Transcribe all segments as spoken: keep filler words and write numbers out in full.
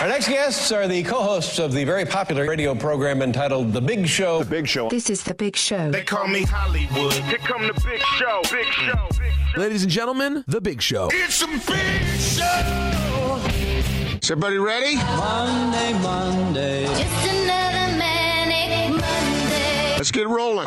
Our next guests are the co-hosts of the very popular radio program entitled The Big Show. The Big Show. This is The Big Show. They call me Hollywood. Here come The Big Show. Big Show. Big Show. Ladies and gentlemen, The Big Show. It's a big show. Is everybody ready? Monday, Monday. Just another manic Monday. Let's get rolling.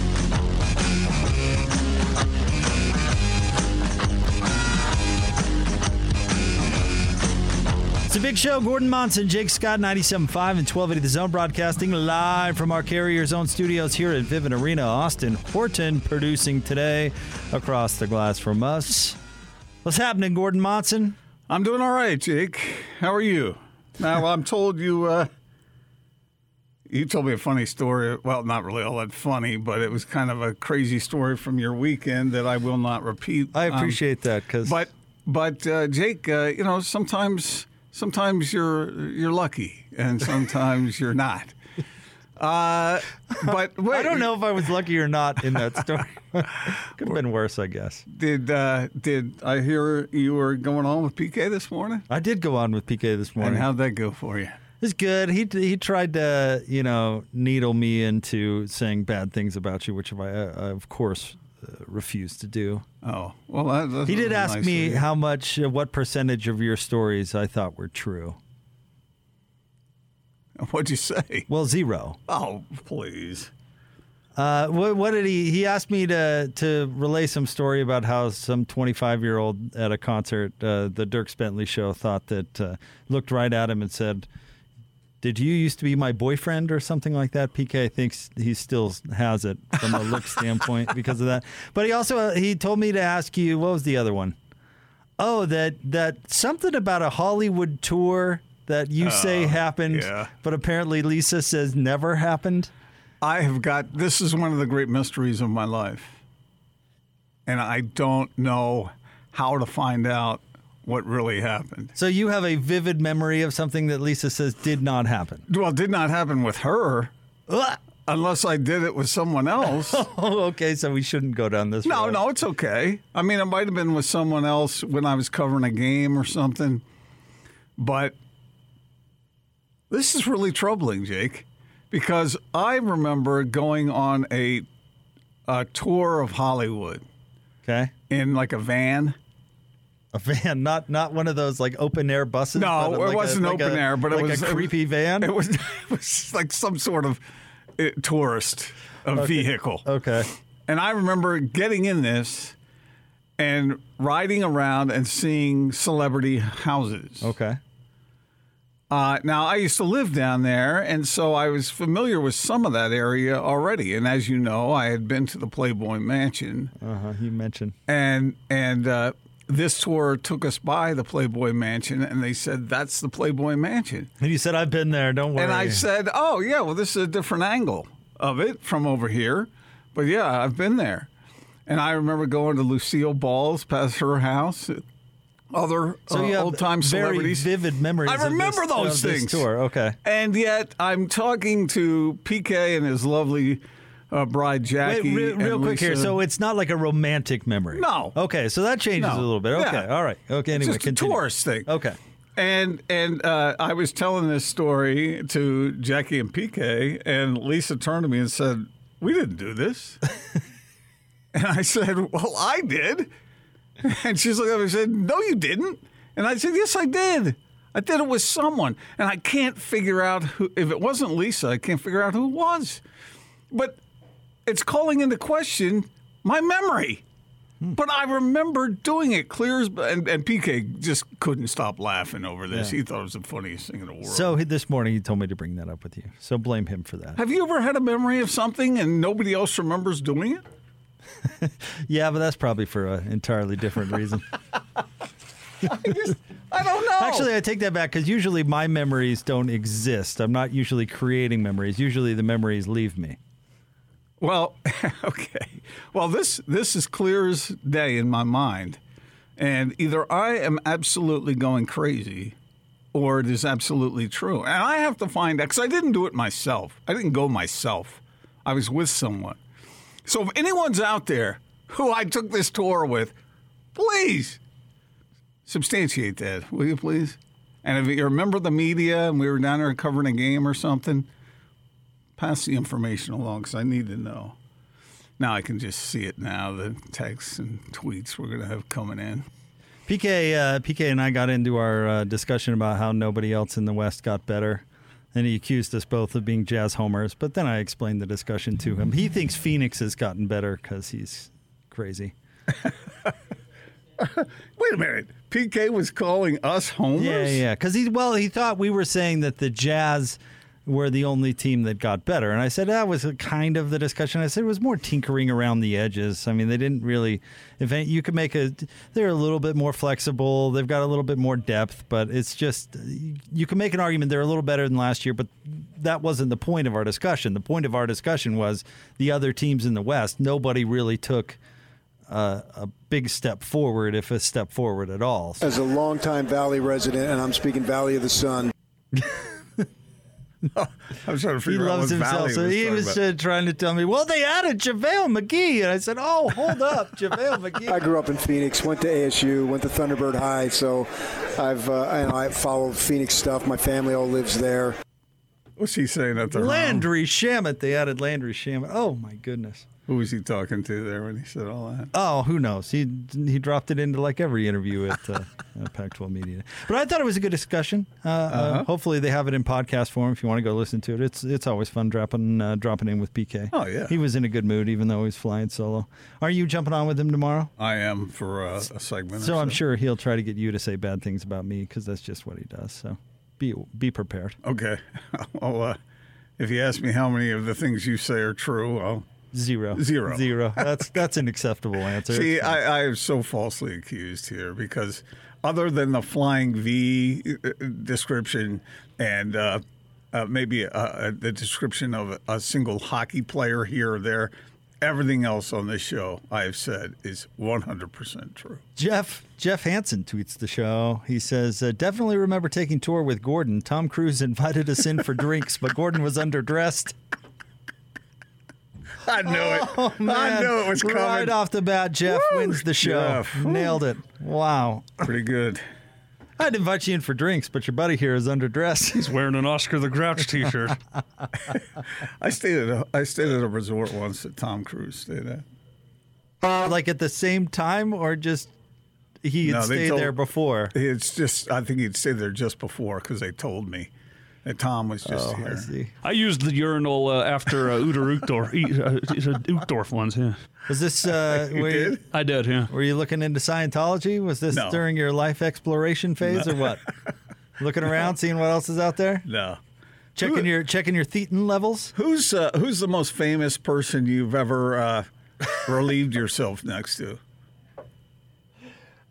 It's a big show. Gordon Monson, Jake Scott, ninety-seven point five and twelve eighty The Zone, broadcasting live from our Carrier Zone studios here at Vivint Arena. Austin Horton producing today across the glass from us. What's happening, Gordon Monson? I'm doing all right, Jake. How are you? Now, I'm told you, uh, you told me a funny story. Well, not really all that funny, but it was kind of a crazy story from your weekend that I will not repeat. I appreciate um, that. Cause... But, but uh, Jake, uh, you know, sometimes... Sometimes you're you're lucky, and sometimes you're not. Uh, but wait. I don't know if I was lucky or not in that story. Could have been worse, I guess. Did uh, did I hear you were going on with P K this morning? I did go on with P K this morning. And how'd that go for you? It's good. He he tried to you know needle me into saying bad things about you, which I, I of course. Uh, refused to do. Oh, well, that, that's he did ask nice me how much, uh, what percentage of your stories I thought were true. What'd you say? Well, zero. Oh, please. Uh, what, what did he? He asked me to to relay some story about how some twenty-five year old at a concert, uh, the Dirk Bentley show, thought that uh, looked right at him and said, "Did you used to be my boyfriend?" or something like that. P K thinks he still has it from a look standpoint because of that. But he also uh, he told me to ask you, what was the other one? Oh, that that something about a Hollywood tour that you uh, say happened, yeah. But apparently Lisa says never happened. I have got, this is one of the great mysteries of my life. And I don't know how to find out what really happened. So you have a vivid memory of something that Lisa says did not happen. Well, did not happen with her, Ugh. unless I did it with someone else. Oh, okay, so we shouldn't go down this no, road. No, no, it's okay. I mean, it might have been with someone else when I was covering a game or something. But this is really troubling, Jake, because I remember going on a, a tour of Hollywood. Okay. In like a van. A van, not not one of those like open air buses. No, but it like wasn't a, like open a, air, but like it was a creepy it was, van. It was, it was like some sort of uh, tourist uh, okay. vehicle. Okay. And I remember getting in this and riding around and seeing celebrity houses. Okay. Uh, now I used to live down there, and so I was familiar with some of that area already. And as you know, I had been to the Playboy Mansion. Uh huh. You mentioned. And and. Uh, This tour took us by the Playboy Mansion, and they said, "That's the Playboy Mansion." And you said, "I've been there, don't worry." And I said, "Oh, yeah, well, this is a different angle of it from over here. But, yeah, I've been there." And I remember going to Lucille Ball's, past her house, other so uh, old-time celebrities. Very vivid memories I remember of this, those of things. This tour. Okay. And yet I'm talking to P K and his lovely Uh, bride Jackie. Wait, re- real quick Lisa. Here. So it's not like a romantic memory. No. Okay. So that changes no. a little bit. Okay. Yeah. All right. Okay. Anyway, it's just a continue. Tourist thing. Okay. And and uh, I was telling this story to Jackie and P K, and Lisa turned to me and said, "We didn't do this." And I said, "Well, I did." And she's looking at me and said, "No, you didn't." And I said, "Yes, I did. I did it with someone." And I can't figure out who. If it wasn't Lisa, I can't figure out who it was. But it's calling into question my memory. Hmm. But I remember doing it clear as... And, and P K just couldn't stop laughing over this. Yeah. He thought it was the funniest thing in the world. So this morning he told me to bring that up with you. So blame him for that. Have you ever had a memory of something and nobody else remembers doing it? Yeah, but that's probably for an entirely different reason. I just... I don't know. Actually, I take that back because usually my memories don't exist. I'm not usually creating memories. Usually the memories leave me. Well, okay. Well, this this is clear as day in my mind. And either I am absolutely going crazy or it is absolutely true. And I have to find out because I didn't do it myself. I didn't go myself. I was with someone. So if anyone's out there who I took this tour with, please substantiate that, will you please? And if you remember the media and we were down there covering a game or something, pass the information along because I need to know. Now I can just see it now, the texts and tweets we're going to have coming in. P K uh, P K and I got into our uh, discussion about how nobody else in the West got better. And he accused us both of being jazz homers. But then I explained the discussion to him. He thinks Phoenix has gotten better because he's crazy. Wait a minute. P K was calling us homers? Yeah, yeah. Because he, well, he thought we were saying that the Jazz were the only team that got better. And I said that was kind of the discussion. I said it was more tinkering around the edges. I mean, they didn't really – if you could make a – they're a little bit more flexible. They've got a little bit more depth. But it's just – you can make an argument they're a little better than last year, but that wasn't the point of our discussion. The point of our discussion was the other teams in the West, nobody really took – Uh, a big step forward, if a step forward at all. So. As a longtime Valley resident, and I'm speaking Valley of the Sun. No, I'm trying to figure out what Valley so was He was uh, trying to tell me, well, they added JaVale McGee. And I said, oh, hold up, JaVale McGee. I grew up in Phoenix, went to A S U, went to Thunderbird High. So I've uh, I, know, I followed Phoenix stuff. My family all lives there. What's he saying at the Landry Shamit. They added Landry Shamit. Oh, my goodness. Who was he talking to there when he said all that? Oh, who knows? He he dropped it into like every interview at uh, Pac twelve Media. But I thought it was a good discussion. Uh, uh-huh. uh, hopefully they have it in podcast form if you want to go listen to it. It's it's always fun dropping uh, dropping in with P K. Oh, yeah. He was in a good mood even though he's flying solo. Are you jumping on with him tomorrow? I am for uh, a segment. So, so I'm sure he'll try to get you to say bad things about me because that's just what he does. So be, be prepared. Okay. I'll, uh, if you ask me how many of the things you say are true, I'll... Zero. Zero. Zero. That's that's an acceptable answer. See, I, I am so falsely accused here because other than the flying V description and uh, uh, maybe uh, the description of a single hockey player here or there, everything else on this show I have said is one hundred percent true. Jeff Jeff Hanson tweets the show. He says, uh, definitely remember taking tour with Gordon. Tom Cruise invited us in for drinks, but Gordon was underdressed. I knew it. Oh, man. I knew it was coming. Right off the bat, Jeff Woo! Wins the show. Jeff. Nailed it. Wow. Pretty good. I'd invite you in for drinks, but your buddy here is underdressed. He's wearing an Oscar the Grouch T-shirt. I stayed at a, I stayed at a resort once that Tom Cruise stayed at. Uh, like at the same time, or just he had no, stayed told, there before? It's just I think he'd stayed there just before because they told me. And Tom was just oh, here. I, see. I used the urinal uh, after uh, Uchtdorf, uh, Uchtdorf ones. Yeah. Was this? Uh, you did? You, I did. Yeah. Were you looking into Scientology? Was this no. during your life exploration phase, no. or what? Looking around, seeing what else is out there. No. Checking Who, your checking your thetan levels. Who's uh, Who's the most famous person you've ever uh, relieved yourself next to?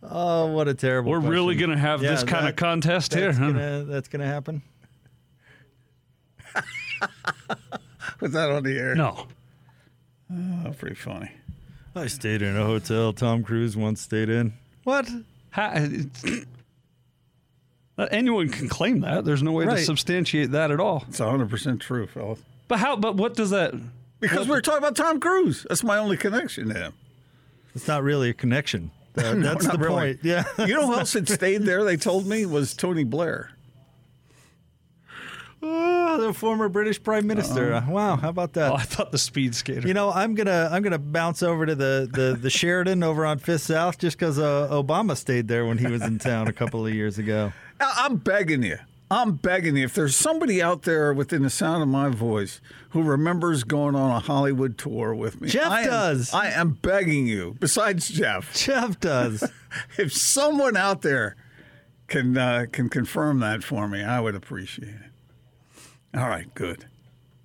Oh, what a terrible! We're question. Really going to have yeah, this kind that, of contest that's here. Gonna, huh? That's going to happen. Was that on the air? No. Oh, pretty funny. I stayed in a hotel Tom Cruise once stayed in. What? How, anyone can claim that. There's no way right. to substantiate that at all. It's one hundred percent true, fellas. But how? But what does that... Because we're talking about Tom Cruise. That's my only connection to him. It's not really a connection. That, no, that's the really. Point. Yeah. You know who else had stayed there, they told me, was Tony Blair. Oh, the former British Prime Minister. Uh-oh. Wow, how about that? Oh, I thought the speed skater. You know, I'm gonna I'm gonna bounce over to the, the, the Sheridan over on Fifth South just because uh, Obama stayed there when he was in town a couple of years ago. I'm begging you. I'm begging you. If there's somebody out there within the sound of my voice who remembers going on a Hollywood tour with me, Jeff I does. Am, I am begging you. Besides Jeff, Jeff does. If someone out there can uh, can confirm that for me, I would appreciate it. All right, good.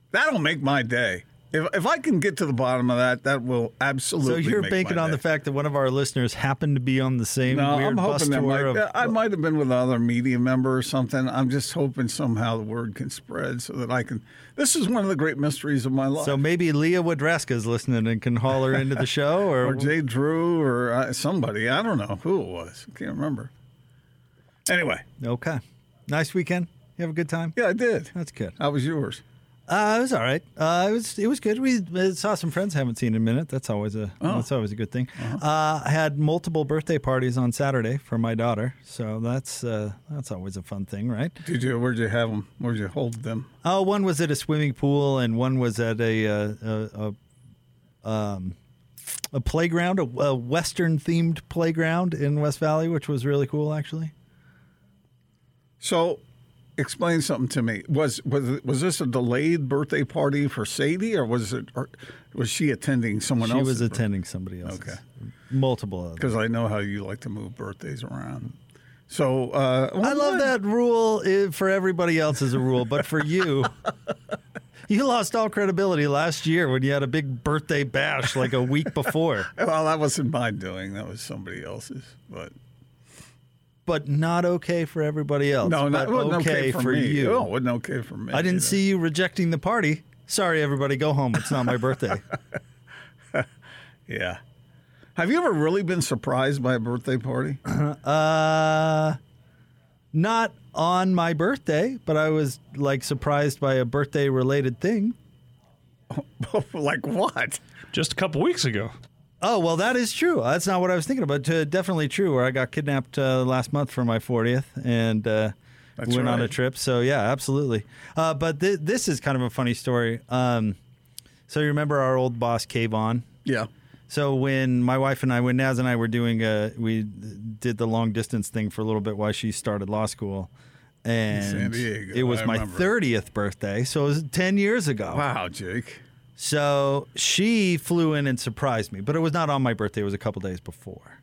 That'll make my day. If if I can get to the bottom of that, that will absolutely. So you're make banking my on day. The fact that one of our listeners happened to be on the same no, weird I'm hoping bus that tour. Might, of, I might have been with another media member or something. I'm just hoping somehow the word can spread so that I can. This is one of the great mysteries of my life. So maybe Leah Wadreska is listening and can haul her into the show, or or Jay Drew, or somebody. I don't know who it was. I can't remember. Anyway. Okay. Nice weekend. You have a good time? Yeah, I did. That's good. How was yours? Uh, it was all right. Uh, it was it was good. We saw some friends I haven't seen in a minute. That's always a oh. that's always a good thing. Uh-huh. Uh, I had multiple birthday parties on Saturday for my daughter, so that's uh, that's always a fun thing, right? Did you? Where'd you have them? Where'd you hold them? Oh, one was at a swimming pool, and one was at a uh, a, a, um, a playground, a, a Western themed playground in West Valley, which was really cool, actually. So. Explain something to me. Was was was this a delayed birthday party for Sadie, or was it? Or was she attending someone else? She was attending birthday? Somebody else. Okay, multiple. Because I know how you like to move birthdays around. So uh, well, I love that rule for everybody else as a rule, but for you, you lost all credibility last year when you had a big birthday bash like a week before. Well, that wasn't my doing. That was somebody else's, but. But not okay for everybody else. No, not okay, okay for, for you. No, it wasn't okay for me. I didn't either. See you rejecting the party. Sorry, everybody, go home. It's not my birthday. Yeah. Have you ever really been surprised by a birthday party? uh, not on my birthday, but I was, like, surprised by a birthday-related thing. Like what? Just a couple weeks ago. Oh, well, that is true. That's not what I was thinking about. Uh, definitely true, where I got kidnapped uh, last month for my fortieth and uh, went right. on a trip. So, yeah, absolutely. Uh, but th- this is kind of a funny story. Um, so you remember our old boss, Kayvon? Yeah. So when my wife and I, when Naz and I were doing, a, we did the long distance thing for a little bit while she started law school. And San Diego, it was I my remember. thirtieth birthday. So it was ten years ago. Wow, Jake. So she flew in and surprised me, but it was not on my birthday. It was a couple days before.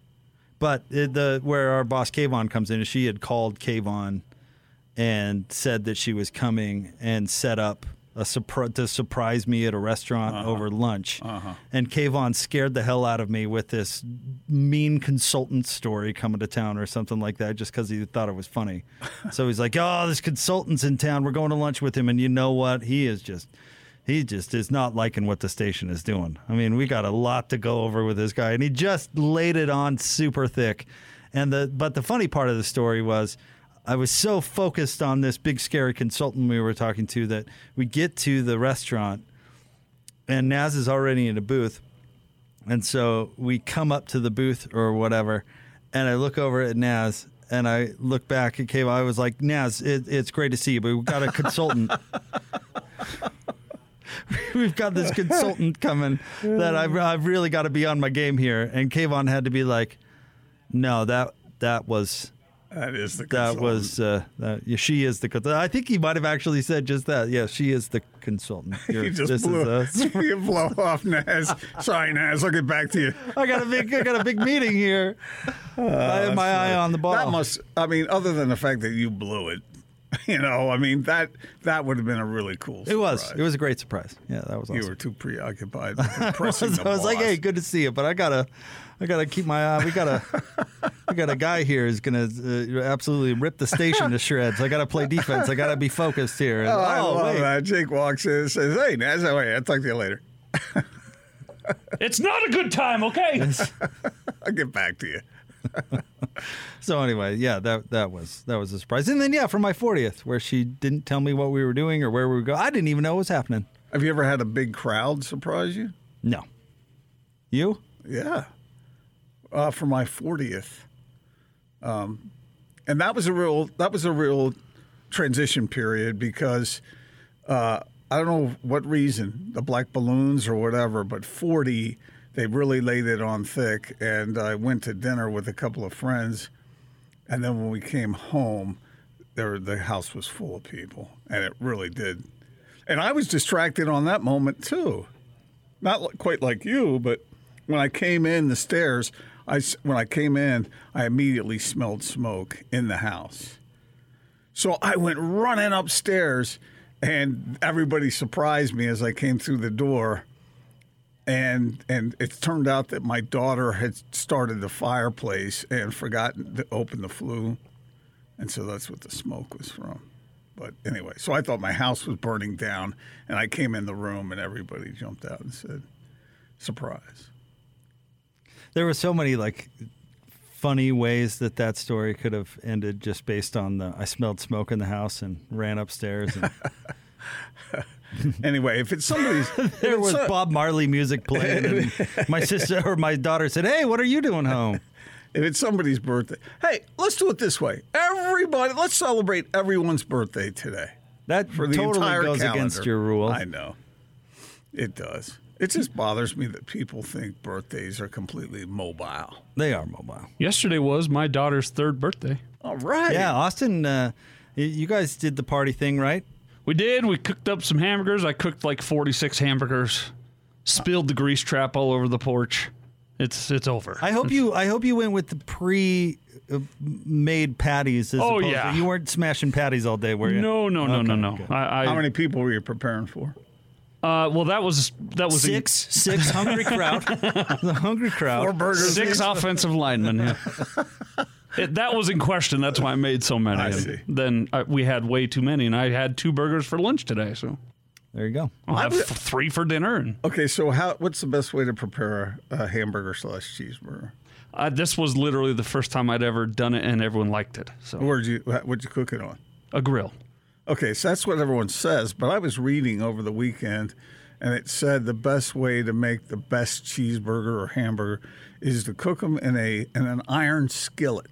But it, the where our boss Kayvon comes in, she had called Kayvon and said that she was coming and set up a surpri- to surprise me at a restaurant uh-huh. over lunch. Uh-huh. And Kayvon scared the hell out of me with this mean consultant story coming to town or something like that, just because he thought it was funny. So he's like, "Oh, this consultant's in town. We're going to lunch with him." And you know what? He is just... He just is not liking what the station is doing. I mean, we got a lot to go over with this guy, and he just laid it on super thick. And the but the funny part of the story was I was so focused on this big, scary consultant we were talking to that we get to the restaurant, and Naz is already in a booth. And so we come up to the booth or whatever, and I look over at Naz, and I look back at Kayvon. I was like, "Naz, it, it's great to see you, but we've got a consultant." We've got this consultant coming that I've, I've really got to be on my game here. And Kayvon had to be like, no, that that was... That is the consultant. That was... Uh, that, yeah, she is the consultant. I think he might have actually said just that. Yeah, she is the consultant. You're, he just this blew, is a, you blow off, Naz. Sorry, Naz, I'll get back to you. I got a big, I got a big meeting here. Uh, I have my eye on the ball. That must... I mean, other than the fact that you blew it, you know, I mean, that that would have been a really cool surprise. It was. It was a great surprise. Yeah, that was awesome. You were too preoccupied with impressing the boss. I was like, hey, good to see you, but I got to I gotta keep my eye. We got a, we got a guy here who's going to uh, absolutely rip the station to shreds. I got to play defense. I got to be focused here. And, oh, I oh, love wait. that. Jake walks in and says, hey, Naz, wait, I'll talk to you later. It's not a good time, okay? I'll get back to you. So anyway, yeah, that that was that was a surprise. And then yeah, for my fortieth, where she didn't tell me what we were doing or where we were going. I didn't even know what was happening. Have you ever had a big crowd surprise you? No. You? Yeah. Uh, for my fortieth, um, and that was a real that was a real transition period because uh, I don't know what reason, the black balloons or whatever, but forty. They really laid it on thick, and I went to dinner with a couple of friends, and then when we came home, there the house was full of people, and it really did. And I was distracted on that moment, too. Not quite like you, but when I came in the stairs, I, when I came in, I immediately smelled smoke in the house. So I went running upstairs, And everybody surprised me as I came through the door. And and it turned out that my daughter had started the fireplace and forgotten to open the flue. And so that's what the smoke was from. But anyway, so I thought my house was burning down. And I came in the room and everybody jumped out and said, surprise. There were so many, like, funny ways that that story could have ended just based on the, I smelled smoke in the house and ran upstairs. And... anyway, if it's somebody's... there was some... Bob Marley music playing, and my sister or my daughter said, hey, what are you doing home? If it's somebody's birthday, hey, let's do it this way. Everybody, let's celebrate everyone's birthday today. That for the totally entire goes calendar. Against your rule. I know. It does. It just bothers me that people think birthdays are completely mobile. They are mobile. Yesterday was my daughter's third birthday. All right. Yeah, Austin, uh, you guys did the party thing, right? We did. We cooked up some hamburgers. I cooked like forty-six hamburgers. Spilled the grease trap all over the porch. It's it's over. I hope you I hope you went with the pre-made patties. As oh, yeah. To, you weren't smashing patties all day, were you? No, no, no, okay, no, no. Okay. I, I, How many people were you preparing for? Uh, well, that was that was six a, six hungry crowd, the hungry crowd, four burgers, six offensive linemen. Yeah. It, that was in question. That's why I made so many. I see. Then I, we had way too many, and I had two burgers for lunch today. So there you go. I'll have f- three for dinner. And, okay, so how? What's the best way to prepare a, a hamburger slash cheeseburger? Uh, this was literally the first time I'd ever done it, and everyone liked it. So where'd you what'd you cook it on? A grill. Okay, so that's what everyone says, but I was reading over the weekend, and it said the best way to make the best cheeseburger or hamburger is to cook them in a in an iron skillet.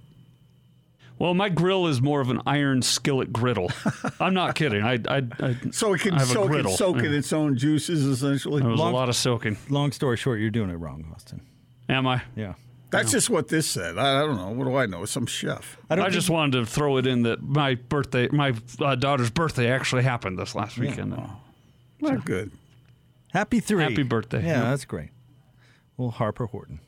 Well, my grill is more of an iron skillet griddle. I'm not kidding. I, I, I so it can I soak, it, soak yeah. in its own juices, essentially. There was long, a lot of soaking. Long story short, you're doing it wrong, Austin. Am I? Yeah. That's just what this said. I, I don't know. What do I know? Some chef. I, don't I just wanted to throw it in that my birthday, my uh, daughter's birthday actually happened this last weekend. Yeah. Oh, well, good. Happy three. Happy birthday. Yeah, yeah, that's great. Well, Harper Horton.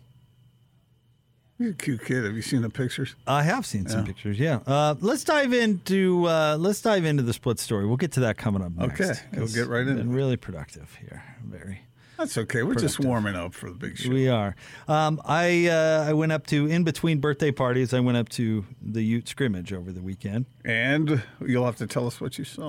You're a cute kid. Have you seen the pictures? I have seen yeah. some pictures, yeah. Uh, let's dive into uh, let's dive into the split story. We'll get to that coming up next. Okay, we'll get right in. Been really productive here. Very. That's okay. We're productive. Just warming up for the big show. We are. Um, I uh, I went up to, in between birthday parties, I went up to the Ute scrimmage over the weekend. And you'll have to tell us what you saw.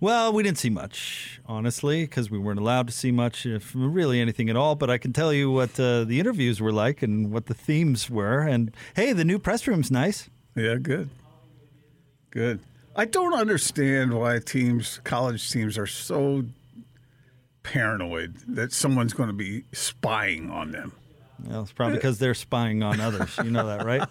Well, we didn't see much, honestly, because we weren't allowed to see much, if really anything at all. But I can tell you what uh, the interviews were like and what the themes were. And, hey, the new press room's nice. Yeah, good. Good. I don't understand why teams, college teams, are so paranoid that someone's going to be spying on them. Well, it's probably because they're spying on others. You know that, right?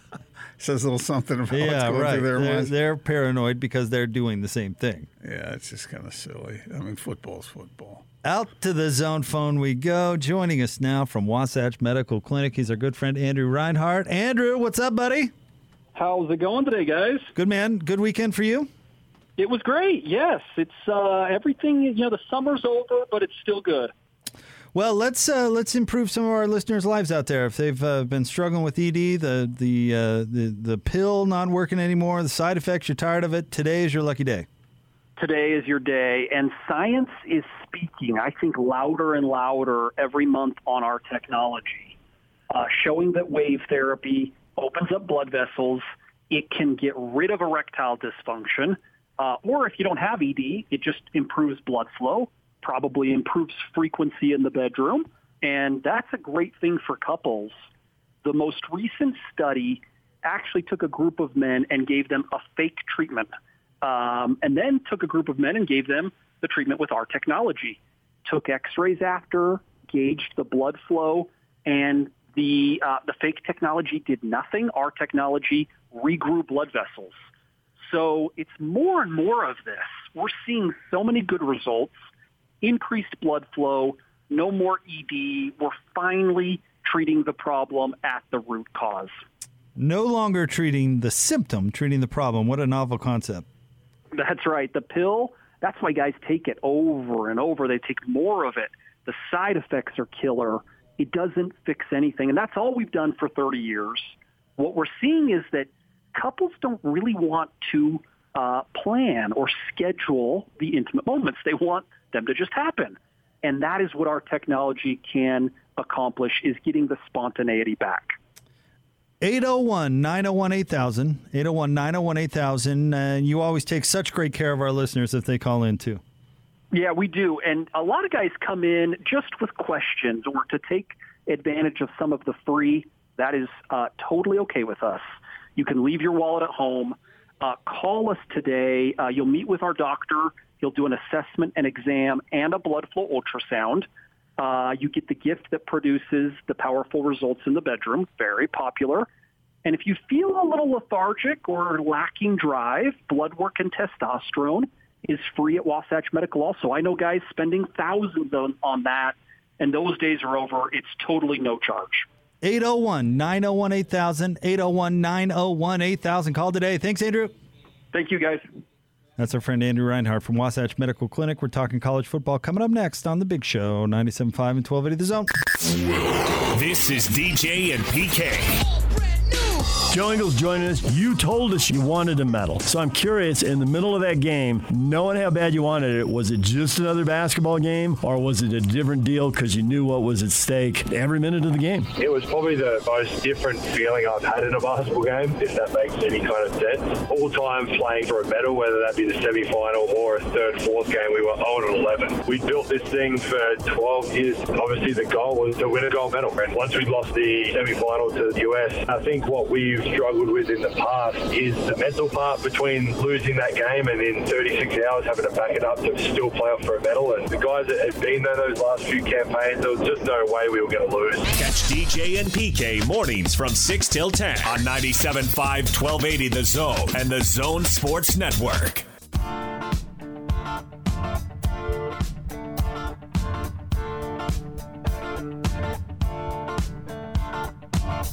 Says a little something about yeah, what's going right. through their they're, minds. They're paranoid because they're doing the same thing. Yeah, it's just kind of silly. I mean, football's football. Out to the zone phone we go. Joining us now from Wasatch Medical Clinic, he's our good friend Andrew Reinhardt. Andrew, what's up, buddy? How's it going today, guys? Good, man. Good weekend for you? It was great, yes. It's uh, everything, you know, the summer's over, but it's still good. Well, let's uh, let's improve some of our listeners' lives out there. If they've uh, been struggling with E D, the the, uh, the the pill not working anymore, the side effects, you're tired of it, today is your lucky day. Today is your day, and science is speaking, I think, louder and louder every month on our technology, uh, showing that wave therapy opens up blood vessels. It can get rid of erectile dysfunction. Uh, or if you don't have E D, it just improves blood flow, probably improves frequency in the bedroom, and that's a great thing for couples. The most recent study actually took a group of men and gave them a fake treatment, um, and then took a group of men and gave them the treatment with our technology, took x-rays after, gauged the blood flow, and the, uh, the fake technology did nothing. Our technology regrew blood vessels. So it's more and more of this. We're seeing so many good results, increased blood flow, no more E D. We're finally treating the problem at the root cause. No longer treating the symptom, treating the problem. What a novel concept. That's right. The pill, that's why guys take it over and over. They take more of it. The side effects are killer. It doesn't fix anything. And that's all we've done for thirty years. What we're seeing is that couples don't really want to uh, plan or schedule the intimate moments. They want them to just happen. And that is what our technology can accomplish, is getting the spontaneity back. eight oh one, nine oh one, eight thousand, eight oh one, nine oh one, eight thousand, and you always take such great care of our listeners if they call in, too. Yeah, we do, and a lot of guys come in just with questions or to take advantage of some of the free. That is uh, totally okay with us. You can leave your wallet at home. Uh, call us today. Uh, you'll meet with our doctor. He'll do an assessment, an exam, and a blood flow ultrasound. Uh, you get the gift that produces the powerful results in the bedroom, very popular. And if you feel a little lethargic or lacking drive, blood work and testosterone is free at Wasatch Medical also. I know guys spending thousands on, on that, and those days are over. It's totally no charge. eight oh one, nine oh one, eight thousand, eight oh one, nine oh one, eight thousand. Call today. Thanks, Andrew. Thank you, guys. That's our friend Andrew Reinhardt from Wasatch Medical Clinic. We're talking college football coming up next on The Big Show, ninety-seven point five and twelve eighty The Zone. This is D J and P K. Joe Ingles joining us. You told us you wanted a medal. So I'm curious, in the middle of that game, knowing how bad you wanted it, was it just another basketball game, or was it a different deal because you knew what was at stake every minute of the game? It was probably the most different feeling I've had in a basketball game, if that makes any kind of sense. All time playing for a medal, whether that be the semi-final or a third, fourth game, we were oh and eleven. We built this thing for twelve years. Obviously, the goal was to win a gold medal. And once we lost the semi-final to the U S, I think what we've struggled with in the past is the mental part between losing that game and in thirty-six hours having to back it up to still play off for a medal. And the guys that had been there those last few campaigns, there was just no way we were going to lose. Catch D J and P K mornings from six till ten on ninety-seven point five, twelve eighty The Zone and The Zone Sports Network.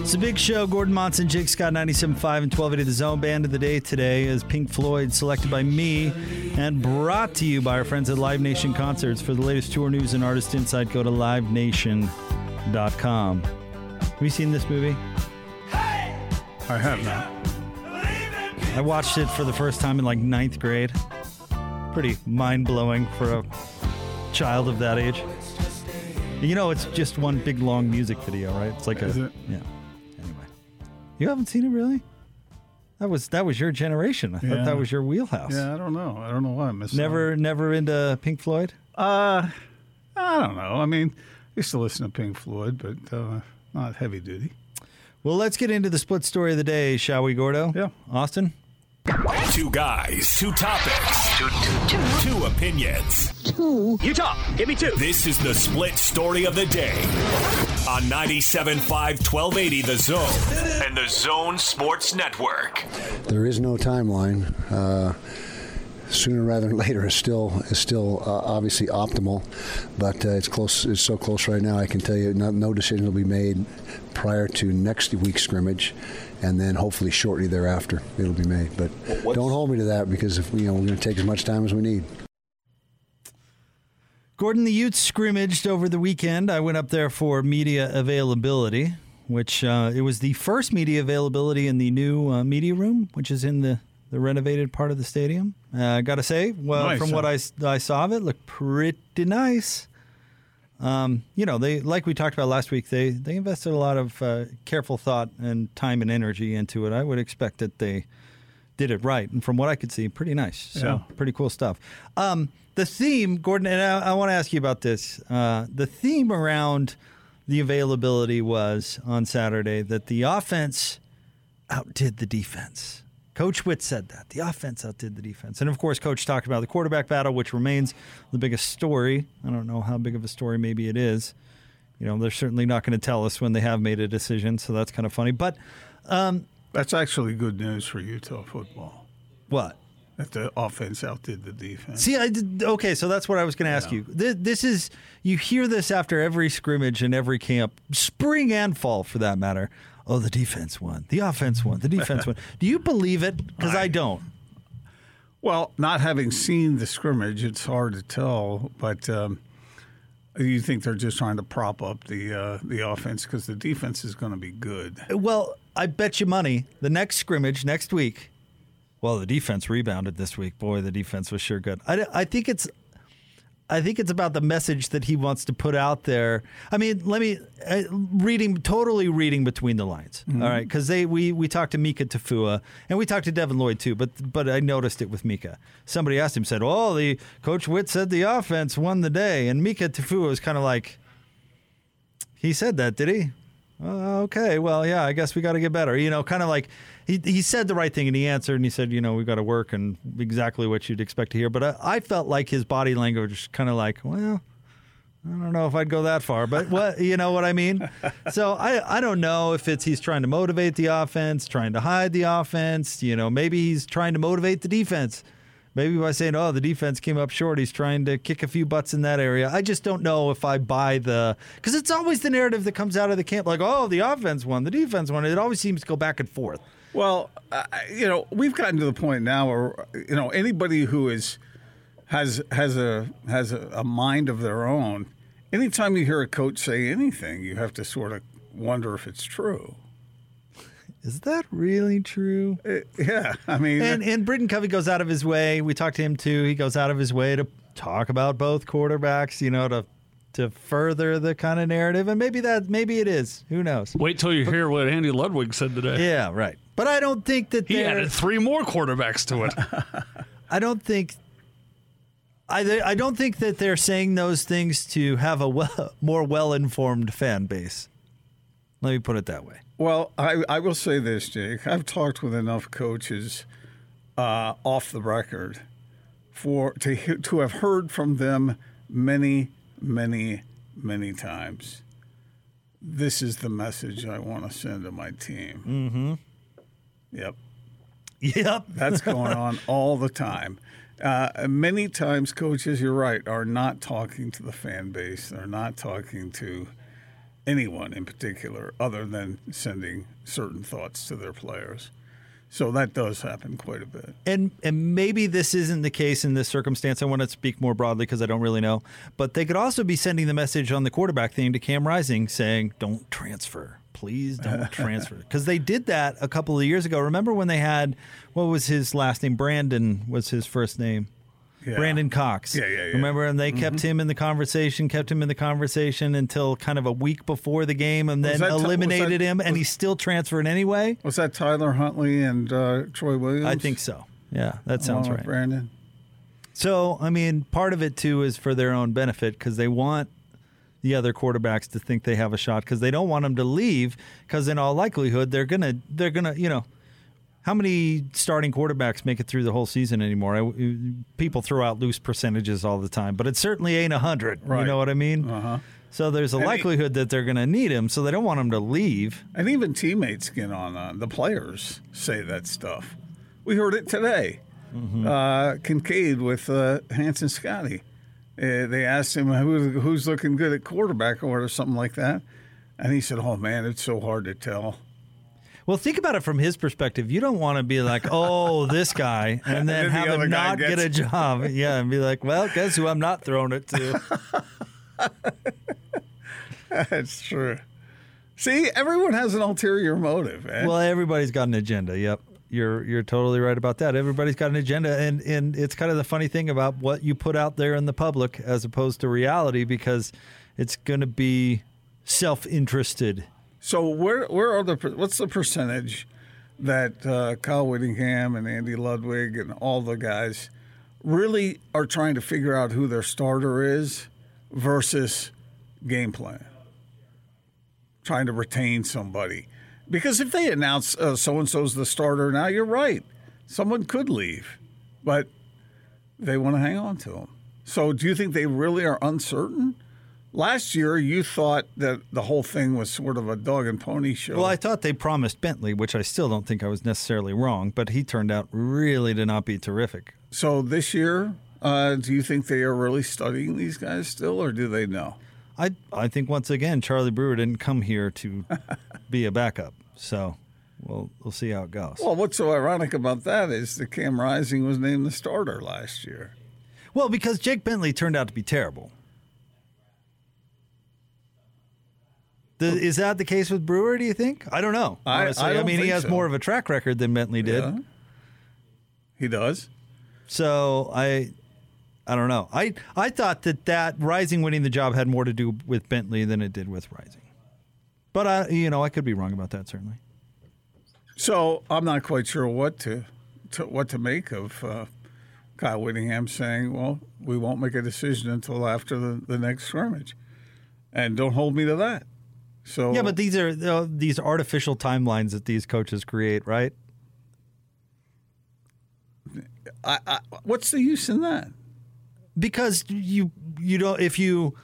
It's a big show. Gordon Monson, Jake Scott, ninety-seven point five and twelve eighty The Zone. Band of the day today is Pink Floyd, selected by me and brought to you by our friends at Live Nation Concerts. For the latest tour news and artist insight, go to live nation dot com. Have you seen this movie? Hey! I have not. I watched it for the first time in like ninth grade. Pretty mind-blowing for a child of that age. You know, it's just one big, long music video, right? It's like a... Is it? Yeah. Anyway. You haven't seen it, really? That was that was your generation. I yeah. thought that was your wheelhouse. Yeah, I don't know. I don't know why I missed it. Never, never into Pink Floyd? Uh, I don't know. I mean, I used to listen to Pink Floyd, but uh, not heavy duty. Well, let's get into the split story of the day, shall we, Gordo? Yeah. Austin? Two guys, two topics, two, two, two. two opinions. Two. You talk. Give me two. This is the split story of the day on ninety-seven point five, twelve eighty The Zone and The Zone Sports Network. There is no timeline. Uh, sooner rather than later is still is still uh, obviously optimal, but uh, it's close. It's so close right now. I can tell you, no, no decision will be made prior to next week's scrimmage, and then hopefully shortly thereafter it'll be made. But What's, don't hold me to that, because if you know we're going to take as much time as we need. Gordon, the Utes scrimmaged over the weekend. I went up there for media availability, which uh, it was the first media availability in the new uh, media room, which is in the, the renovated part of the stadium. I uh, got to say, well, nice, from huh? what I, I saw of it, looked pretty nice. Um, you know, they like we talked about last week, they, they invested a lot of uh, careful thought and time and energy into it. I would expect that they did it right. And from what I could see, pretty nice. So yeah. pretty cool stuff. Um, the theme, Gordon, and I, I want to ask you about this. Uh, the theme around the availability was on Saturday that the offense outdid the defense. Coach Witt said that. The offense outdid the defense. And, of course, Coach talked about the quarterback battle, which remains the biggest story. I don't know how big of a story maybe it is. You know, they're certainly not going to tell us when they have made a decision, so that's kind of funny. But um, that's actually good news for Utah football. What? That the offense outdid the defense. See, I did. Okay, so that's what I was going to ask yeah. you. This, this is, you hear this after every scrimmage and every camp, spring and fall for that matter. Oh, the defense won. The offense won. The defense won. Do you believe it? Because I, I don't. Well, not having seen the scrimmage, it's hard to tell. But um, you think they're just trying to prop up the uh, the offense because the defense is going to be good. Well, I bet you money the next scrimmage next week. Well, the defense rebounded this week. Boy, the defense was sure good. I, I think it's, I think it's about the message that he wants to put out there. I mean, let me uh, reading totally reading between the lines. Mm-hmm. All right, because they we we talked to Mika Tafua and we talked to Devin Lloyd too. But but I noticed it with Mika. Somebody asked him, said, "Oh, the Coach Witt said the offense won the day," and Mika Tafua was kind of like, "He said that, did he? Uh, okay, well, yeah, I guess we got to get better." You know, kind of like he he said the right thing and he answered and he said, you know, we got to work and exactly what you'd expect to hear. But I, I felt like his body language kind of like, well, I don't know if I'd go that far, but what you know what I mean? So I, I don't know if it's he's trying to motivate the offense, trying to hide the offense. You know, maybe he's trying to motivate the defense. Maybe by saying, oh, the defense came up short, he's trying to kick a few butts in that area. I just don't know if I buy the – because it's always the narrative that comes out of the camp, like, oh, the offense won, the defense won. It always seems to go back and forth. Well, uh, you know, we've gotten to the point now where, you know, anybody who is has has a has a, a mind of their own, anytime you hear a coach say anything, you have to sort of wonder if it's true. Is that really true? Uh, yeah, I mean... And, and Britton Covey goes out of his way. We talked to him, too. He goes out of his way to talk about both quarterbacks, you know, to to further the kind of narrative. And maybe that, maybe it is. Who knows? Wait till you but, hear what Andy Ludwig said today. Yeah, right. But I don't think that He added three more quarterbacks to it. I don't think... I, I don't think that they're saying those things to have a well, more well-informed fan base. Let me put it that way. Well, I, I will say this, Jake. I've talked with enough coaches uh, off the record for to to have heard from them many, many, many times. This is the message I want to send to my team. Mm-hmm. Yep. Yep. That's going on all the time. Uh, many times, coaches, you're right, are not talking to the fan base. They're not talking to anyone in particular, other than sending certain thoughts to their players. So that does happen quite a bit. And and maybe this isn't the case in this circumstance. I want to speak more broadly because I don't really know. But they could also be sending the message on the quarterback thing to Cam Rising saying, don't transfer. Please don't transfer. Because they did that a couple of years ago. Remember when they had, what was his last name? Brandon was his first name. Yeah. Brandon Cox. Yeah, yeah, yeah. Remember, and they mm-hmm. kept him in the conversation, kept him in the conversation until kind of a week before the game, and then eliminated t- that, him, was, and he still transferred anyway. Was that Tyler Huntley and uh, Troy Williams? I think so. Yeah, that sounds right. Brandon. So, I mean, part of it, too, is for their own benefit because they want the other quarterbacks to think they have a shot because they don't want them to leave because in all likelihood they're going to, they're gonna, you know, how many starting quarterbacks make it through the whole season anymore? I, people throw out loose percentages all the time, but it certainly ain't one hundred. Right. You know what I mean? Uh-huh. So there's a and likelihood he, that they're going to need him, so they don't want him to leave. And even teammates get on. Uh, the players say that stuff. We heard it today. Mm-hmm. Uh, Kincaid with uh, Hanson Scotty. Uh, they asked him, Who, who's looking good at quarterback or something like that? And he said, oh, man, it's so hard to tell. Well, think about it from his perspective. You don't want to be like, oh, this guy, and then, and then have the him not gets... get a job. Yeah, and be like, well, guess who I'm not throwing it to. That's true. See, everyone has an ulterior motive, man. Well, everybody's got an agenda, yep. You're you're totally right about that. Everybody's got an agenda, and, and it's kind of the funny thing about what you put out there in the public as opposed to reality because it's going to be self-interested. So where where are the what's the percentage that uh, Kyle Whittingham and Andy Ludwig and all the guys really are trying to figure out who their starter is versus game plan, trying to retain somebody? Because if they announce uh, so-and-so's the starter now, you're right. Someone could leave, but they want to hang on to him. So do you think they really are uncertain Last year, you thought that the whole thing was sort of a dog and pony show. Well, I thought they promised Bentley, which I still don't think I was necessarily wrong, but he turned out really to not be terrific. So this year, uh, do you think they are really studying these guys still, or do they know? I I think, once again, Charlie Brewer didn't come here to be a backup, so we'll, we'll see how it goes. Well, what's so ironic about that is that Cam Rising was named the starter last year. Well, because Jake Bentley turned out to be terrible. The, is that the case with Brewer, do you think? I don't know. Honestly. I, I, don't I mean, he has so. more of a track record than Bentley did. Yeah. He does. So I I don't know. I, I thought that, that Rising winning the job had more to do with Bentley than it did with Rising. But, I, you know, I could be wrong about that, certainly. So I'm not quite sure what to, to what to make of uh, Kyle Whittingham saying, well, we won't make a decision until after the, the next scrimmage. And don't hold me to that. So, yeah, but these are uh, these artificial timelines that these coaches create, right? I, I, what's the use in that? Because you you don't if you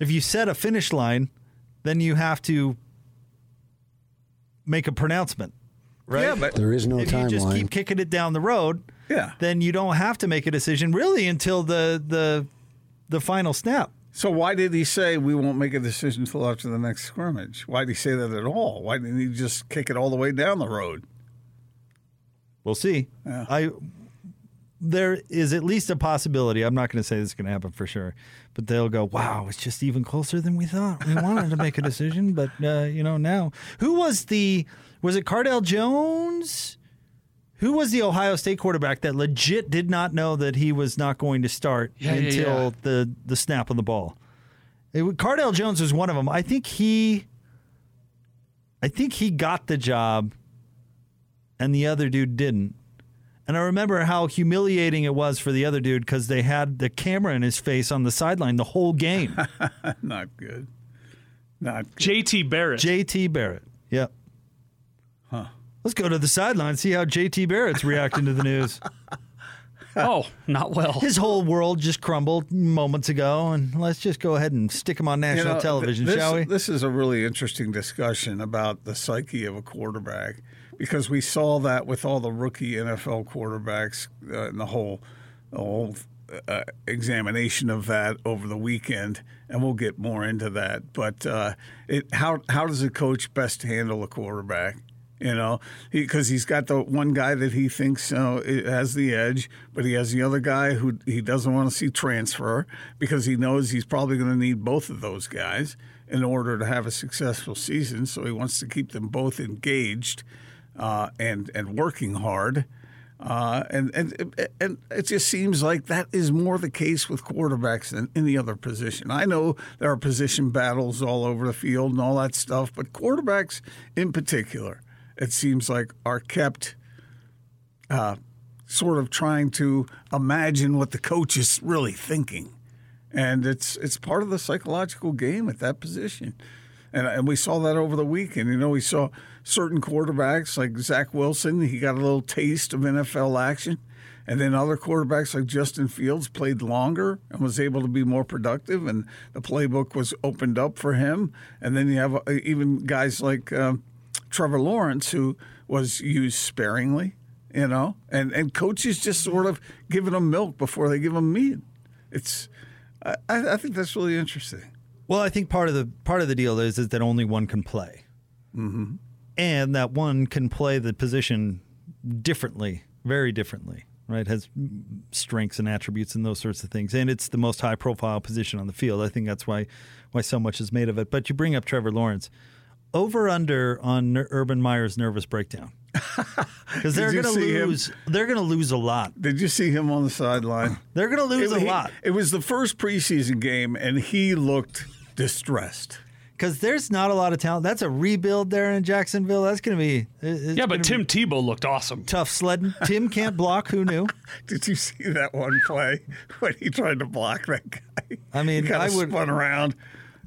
if you set a finish line, then you have to make a pronouncement, right? Yeah, but there is no timeline. If time you just line. keep kicking it down the road, yeah. then you don't have to make a decision really until the the the final snap. So why did he say we won't make a decision until after the next scrimmage? Why did he say that at all? Why didn't he just kick it all the way down the road? We'll see. Yeah. I there is at least a possibility. I'm not going to say this is going to happen for sure, but they'll go, wow, it's just even closer than we thought. We wanted to make a decision, but, uh, you know, now. Who was the – was it Cardale Jones? Who was the Ohio State quarterback that legit did not know that he was not going to start yeah, until yeah, yeah. the the snap on the ball? It, Cardale Jones was one of them. I think he, I think he got the job, and the other dude didn't. And I remember how humiliating it was for the other dude because they had the camera in his face on the sideline the whole game. Not good. Not good. J T Barrett. J T Barrett. Yep. Huh. Let's go to the sideline and see how J T Barrett's reacting to the news. Oh, not well. His whole world just crumbled moments ago, and let's just go ahead and stick him on national you know, television, this, shall we? This is a really interesting discussion about the psyche of a quarterback because we saw that with all the rookie N F L quarterbacks uh, and the whole, the whole uh, examination of that over the weekend, and we'll get more into that. But uh, it, how how does a coach best handle a quarterback? You know, because he, he's got the one guy that he thinks you know, has the edge, but he has the other guy who he doesn't want to see transfer because he knows he's probably going to need both of those guys in order to have a successful season. So he wants to keep them both engaged uh, and and working hard. Uh, and, and and it just seems like that is more the case with quarterbacks than any other position. I know there are position battles all over the field and all that stuff, but quarterbacks in particular, it seems like, are kept uh, sort of trying to imagine what the coach is really thinking. And it's it's part of the psychological game at that position. And, and we saw that over the weekend. You know, we saw certain quarterbacks like Zach Wilson, he got a little taste of N F L action. And then other quarterbacks like Justin Fields played longer and was able to be more productive, and the playbook was opened up for him. And then you have even guys like um, – Trevor Lawrence, who was used sparingly, you know, and, and coaches just sort of giving them milk before they give them meat. It's, I, I think that's really interesting. Well, I think part of the part of the deal is, is that only one can play, mm-hmm. and that one can play the position differently, very differently, right? Has strengths and attributes and those sorts of things, and it's the most high profile position on the field. I think that's why why so much is made of it. But you bring up Trevor Lawrence. Over-under on Urban Meyer's nervous breakdown. Because they're going to lose. Him? They're going to lose a lot. Did you see him on the sideline? They're going to lose it, a he, lot. It was the first preseason game, and he looked distressed. Because there's not a lot of talent. That's a rebuild there in Jacksonville. That's going to be. Yeah, but Tim Tebow looked awesome. Tough sledding. Tim can't block. Who knew? Did you see that one play when he tried to block that guy? I mean, he I would spun around.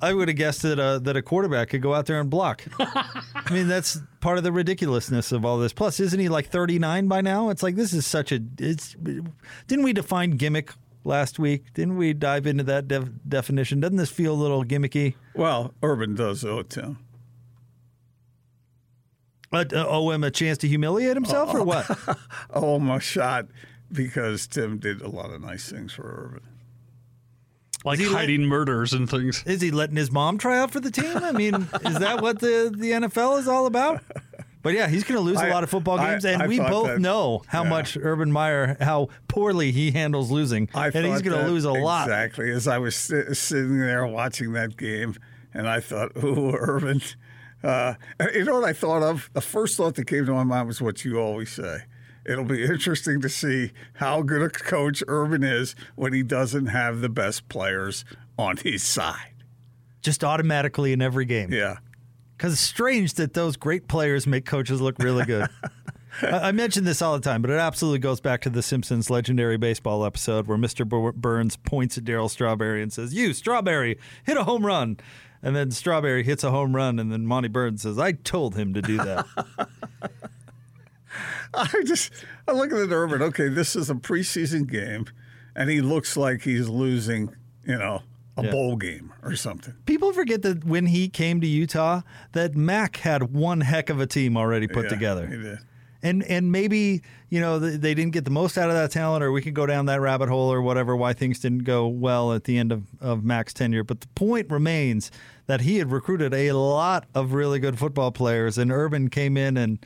I would have guessed that a, that a quarterback could go out there and block. I mean, that's part of the ridiculousness of all this. Plus, isn't he like thirty-nine by now? It's like, this is such a... It's, didn't we define gimmick last week. Didn't we dive into that de- definition? Doesn't this feel a little gimmicky? Well, Urban does, though, Tim. Uh, owe him a chance to humiliate himself oh. or what? Owe him a shot because Tim did a lot of nice things for Urban. Like hiding let, murders and things. Is he letting his mom try out for the team? I mean, is that what the, the N F L is all about? But, yeah, he's going to lose I, a lot of football games, I, and I we both that, know how yeah. much Urban Meyer, how poorly he handles losing, I and he's going to lose a exactly. lot. Exactly. As I was sit, sitting there watching that game, and I thought, ooh, Urban. Uh, you know what I thought of? The first thought that came to my mind was what you always say. It'll be interesting to see how good a coach Urban is when he doesn't have the best players on his side. Just automatically in every game. Yeah. Because it's strange that those great players make coaches look really good. I mention this all the time, but it absolutely goes back to The Simpsons' legendary baseball episode where Mister Burns points at Darryl Strawberry and says, "You, Strawberry, hit a home run." And then Strawberry hits a home run, and then Monty Burns says, "I told him to do that." I just, I look at it, Urban, okay, this is a preseason game, and he looks like he's losing, you know, a yeah. bowl game or something. People forget that when he came to Utah, that Mac had one heck of a team already put yeah, together. He did. And, and maybe, you know, they didn't get the most out of that talent, or we could go down that rabbit hole or whatever, why things didn't go well at the end of, of Mac's tenure. But the point remains that he had recruited a lot of really good football players, and Urban came in and,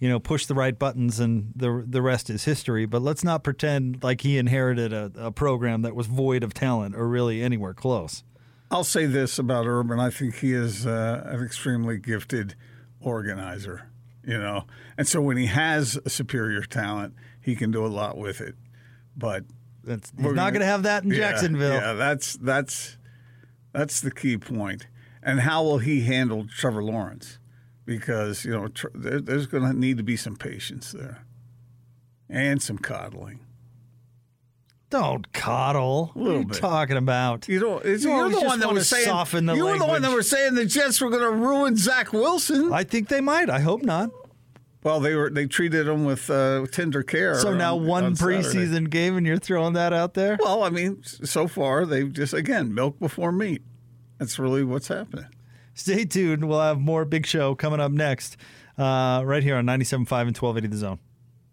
you know, push the right buttons, and the the rest is history. But let's not pretend like he inherited a, a program that was void of talent or really anywhere close. I'll say this about Urban. I think he is uh, an extremely gifted organizer, you know. And so when he has a superior talent, he can do a lot with it. But that's, he's not going to have that in yeah, Jacksonville. Yeah, that's, that's, that's the key point. And how will he handle Trevor Lawrence? Because, you know, tr- there's going to need to be some patience there and some coddling. Don't coddle. What are you bit. talking about? You don't, it's, you you're the one that was saying the you were the one that was saying the Jets were going to ruin Zach Wilson. I think they might. I hope not. Well, they were they treated him with uh, tender care. So now on, one on preseason game and you're throwing that out there? Well, I mean, so far they've just, again, milk before meat. That's really what's happening. Stay tuned. We'll have more Big Show coming up next uh, right here on ninety-seven point five and twelve eighty The Zone.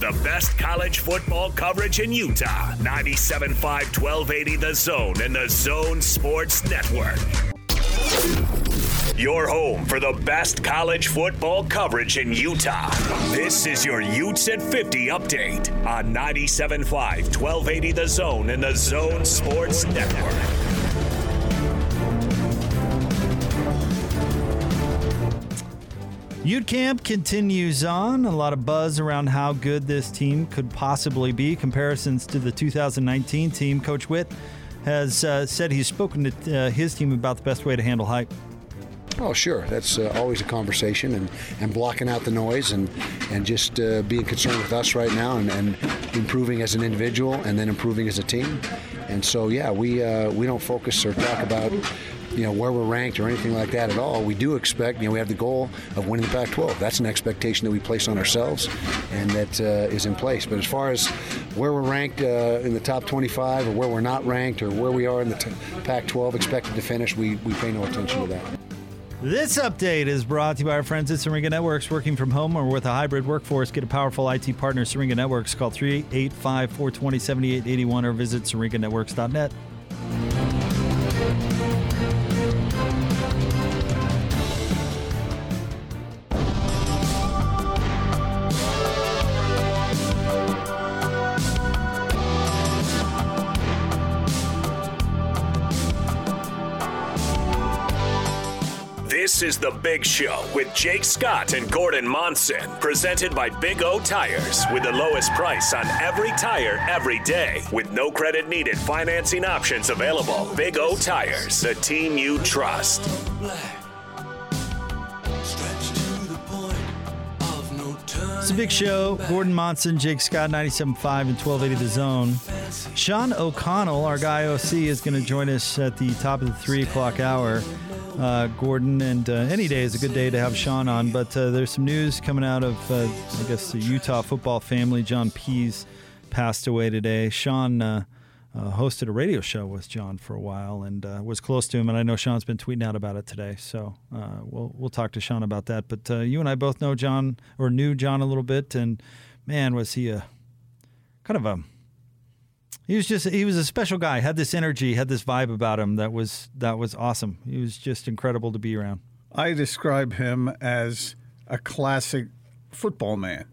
the The best college football coverage in Utah. ninety-seven point five, twelve eighty The Zone and The Zone Sports Network. Your home for the best college football coverage in Utah. This is your Utes at fifty update on ninety-seven point five, twelve eighty The Zone and The Zone Sports Network. Ute camp continues on. A lot of buzz around how good this team could possibly be. Comparisons to the two thousand nineteen team. Coach Witt has uh, said he's spoken to uh, his team about the best way to handle hype. Oh, sure. That's uh, always a conversation, and, and blocking out the noise, and, and just uh, being concerned with us right now, and, and improving as an individual and then improving as a team. And so, yeah, we uh, we don't focus or talk about, you know, where we're ranked or anything like that at all. We do expect, you know, we have the goal of winning the Pac twelve. That's an expectation that we place on ourselves, and that uh, is in place. But as far as where we're ranked uh, in the top twenty-five, or where we're not ranked, or where we are in the t- Pac twelve expected to finish, we, we pay no attention to that. This update is brought to you by our friends at Syringa Networks. Working from home or with a hybrid workforce, get a powerful I T partner, Syringa Networks. Call three eight five, four two zero, seven eight eight one or visit syringa networks dot net. This This is The Big Show with Jake Scott and Gordon Monson, presented by Big O Tires, with the lowest price on every tire every day, with no credit needed financing options available. Big O Tires, the team you trust. It's a big show. Gordon Monson, Jake Scott, ninety-seven point five and twelve eighty The Zone. Sean O'Connell, our guy O C, is going to join us at the top of the three o'clock hour. Uh, Gordon, and uh, any day is a good day to have Sean on, but uh, there's some news coming out of, uh, I guess, the Utah football family. John Pease passed away today. Sean uh, uh, hosted a radio show with John for a while and uh, was close to him, and I know Sean's been tweeting out about it today, so uh, we'll we'll talk to Sean about that. But uh, you and I both know John, or knew John a little bit, and man, was he a kind of a He was just he was a special guy, had this energy, had this vibe about him that was that was awesome. He was just incredible to be around. I describe him as a classic football man.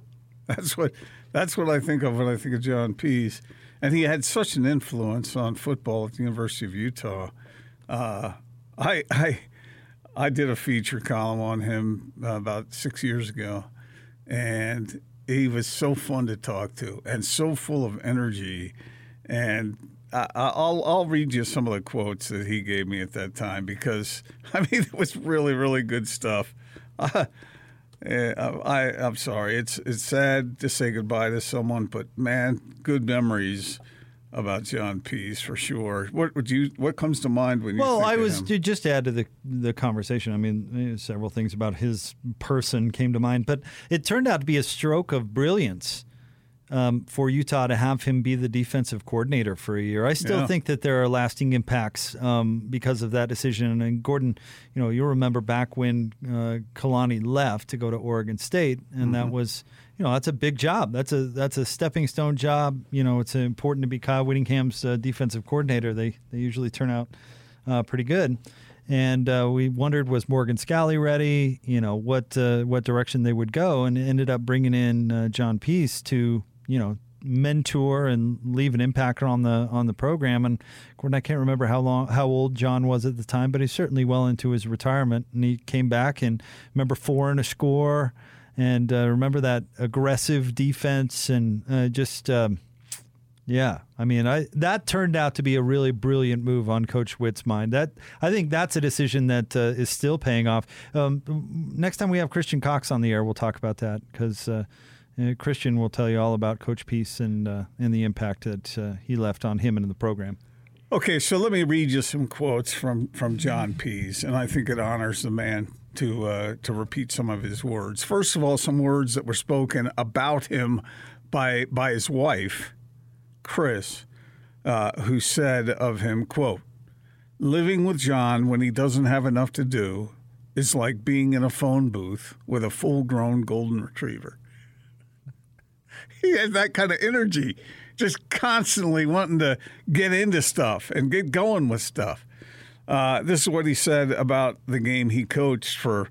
That's what that's what I think of when I think of John Pease. And he had such an influence on football at the University of Utah. Uh, I, I I did a feature column on him about six years ago, and he was so fun to talk to and so full of energy. And I, I'll I'll read you some of the quotes that he gave me at that time, because I mean it was really really good stuff. Uh, I I'm sorry it's it's sad to say goodbye to someone, but man, good memories about John Pease for sure. What would you what comes to mind when you well, think I was of him? Just to add to the the conversation. I mean, several things about his person came to mind, but it turned out to be a stroke of brilliance. Um, for Utah to have him be the defensive coordinator for a year. I still yeah. think that there are lasting impacts um, because of that decision. And Gordon, you know, you'll remember back when uh, Kalani left to go to Oregon State, and mm-hmm. that was, you know, that's a big job. That's a that's a stepping stone job. You know, it's important to be Kyle Whittingham's uh, defensive coordinator. They they usually turn out uh, pretty good. And uh, we wondered, was Morgan Scally ready? You know, what uh, what direction they would go, and ended up bringing in uh, John Pease to, you know, mentor and leave an impact on the on the program. And Gordon, I can't remember how long, how old John was at the time, but he's certainly well into his retirement. And he came back and remember four and a score, and uh, remember that aggressive defense, and uh, just um, yeah. I mean, I that turned out to be a really brilliant move on Coach Witt's mind. That I think that's a decision that uh, is still paying off. Um, next time we have Christian Cox on the air, we'll talk about that, because. Uh, Christian will tell you all about Coach Pease and uh, and the impact that uh, he left on him and the program. Okay, so let me read you some quotes from, from John Pease, and I think it honors the man to uh, to repeat some of his words. First of all, some words that were spoken about him by by his wife, Chris, uh, who said of him, quote, "Living with John when he doesn't have enough to do is like being in a phone booth with a full-grown golden retriever." He had that kind of energy, just constantly wanting to get into stuff and get going with stuff. Uh, this is what he said about the game he coached for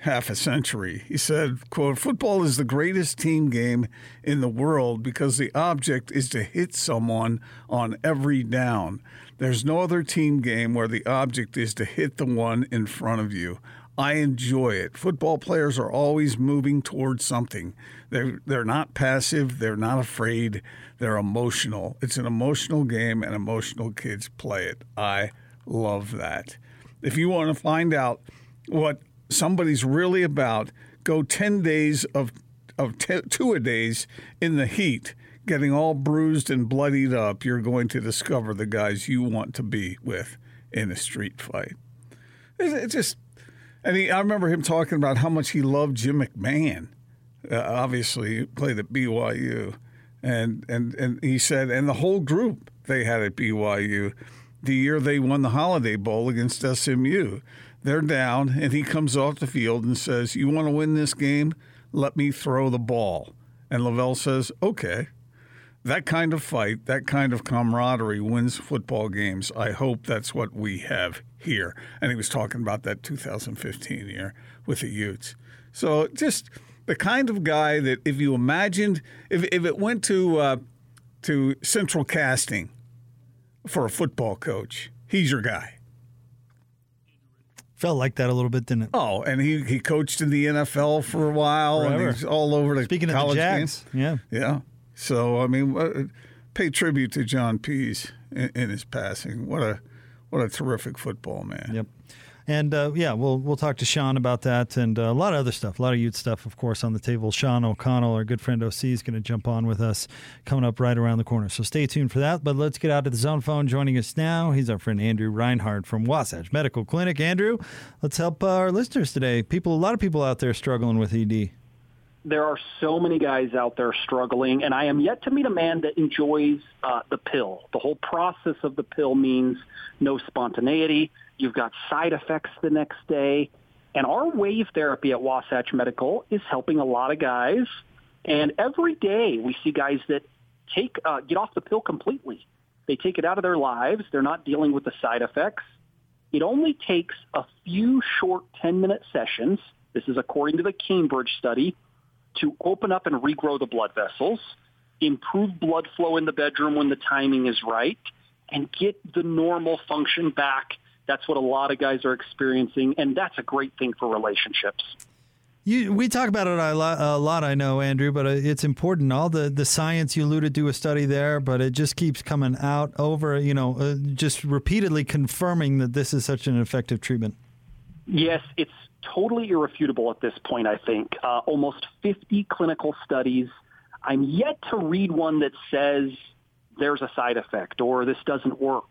half a century. He said, quote, "Football is the greatest team game in the world because the object is to hit someone on every down. There's no other team game where the object is to hit the one in front of you. I enjoy it. Football players are always moving towards something. They're, they're not passive. They're not afraid. They're emotional. It's an emotional game, and emotional kids play it. I love that." If you want to find out what somebody's really about, go ten days of, of t- two-a-days in the heat, getting all bruised and bloodied up. You're going to discover the guys you want to be with in a street fight. It's, it's just... And he, I remember him talking about how much he loved Jim McMahon. Uh, obviously, he played at B Y U. And, and and he said, and the whole group they had at B Y U, the year they won the Holiday Bowl against S M U. They're down, and he comes off the field and says, "You want to win this game? Let me throw the ball." And Lavelle says, "Okay." That kind of fight, that kind of camaraderie wins football games. I hope that's what we have here. And he was talking about that two thousand fifteen year with the Utes. So just the kind of guy that if you imagined, if if it went to uh, to central casting for a football coach, he's your guy. felt like that a little bit, didn't it? Oh, and he, he coached in the N F L for a while. Forever. And he's all over the Speaking college of the Jags, games. Yeah. Yeah. So, I mean, pay tribute to John Pease in, in his passing. What a what a terrific football man. Yep. And, uh, yeah, we'll we'll talk to Sean about that and uh, a lot of other stuff, a lot of Ute stuff, of course, on the table. Sean O'Connell, our good friend O C, is going to jump on with us coming up right around the corner. So stay tuned for that. But let's get out to the zone phone. Joining us now, he's our friend Andrew Reinhardt from Wasatch Medical Clinic. Andrew, let's help our listeners today. People, a lot of people out there struggling with E D. There are so many guys out there struggling, and I am yet to meet a man that enjoys uh, the pill. The whole process of the pill means no spontaneity. You've got side effects the next day. And our wave therapy at Wasatch Medical is helping a lot of guys. And every day we see guys that take uh, get off the pill completely. They take it out of their lives. They're not dealing with the side effects. It only takes a few short ten-minute sessions. This is according to the Cambridge study. To open up and regrow the blood vessels, improve blood flow in the bedroom when the timing is right, and get the normal function back. That's what a lot of guys are experiencing, and that's a great thing for relationships. You, we talk about it a lot, a lot, I know, Andrew, but it's important. All the, the science, you alluded to a study there, but it just keeps coming out over, you know, uh, just repeatedly confirming that this is such an effective treatment. Yes, it's totally irrefutable at this point, I think. Uh, almost fifty clinical studies. I'm yet to read one that says there's a side effect or this doesn't work.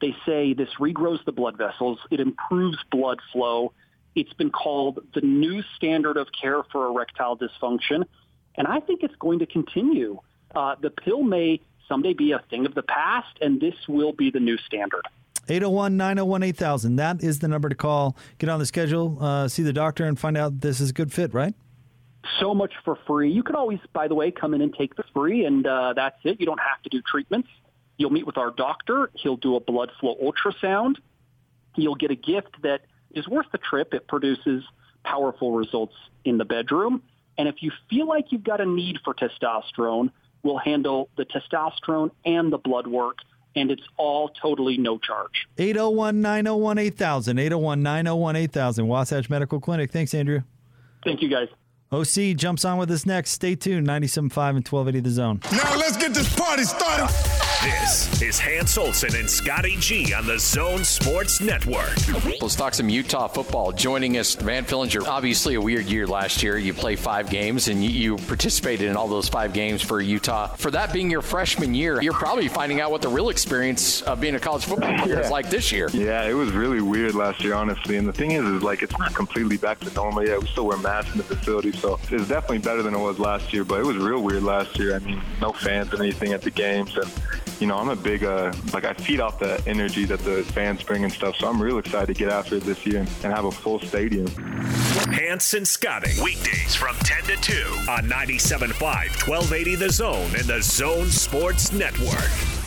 They say this regrows the blood vessels. It improves blood flow. It's been called the new standard of care for erectile dysfunction. And I think it's going to continue. Uh, the pill may someday be a thing of the past, and this will be the new standard. eight oh one, nine oh one, eight thousand. That is the number to call. Get on the schedule, uh, see the doctor, and find out this is a good fit, right? So much for free. You can always, by the way, come in and take the free, and uh, that's it. You don't have to do treatments. You'll meet with our doctor. He'll do a blood flow ultrasound. You'll get a gift that is worth the trip. It produces powerful results in the bedroom. And if you feel like you've got a need for testosterone, we'll handle the testosterone and the blood work. And it's all totally no charge. eight oh one, nine oh one, eight thousand, eight oh one, nine oh one, eight thousand, Wasatch Medical Clinic. Thanks, Andrew. Thank you, guys. O C jumps on with us next. Stay tuned, ninety-seven point five and twelve eighty The Zone. Now let's get this party started. This is Hans Olsen and Scotty G on the Zone Sports Network. Let's talk some Utah football. Joining us, Van Fillinger, obviously a weird year last year. You played five games, and you, you participated in all those five games for Utah. For that being your freshman year, you're probably finding out what the real experience of being a college football player yeah. is like this year. Yeah, it was really weird last year, honestly. And the thing is, is like it's not completely back to normal yet. We still wear masks in the facility. So it's definitely better than it was last year, but it was real weird last year. I mean, no fans and anything at the games. And, you know, I'm a big, uh, like, I feed off the energy that the fans bring and stuff. So I'm real excited to get after it this year and have a full stadium. Hanson Scotting, weekdays from ten to two on ninety-seven point five, twelve eighty The Zone and The Zone Sports Network.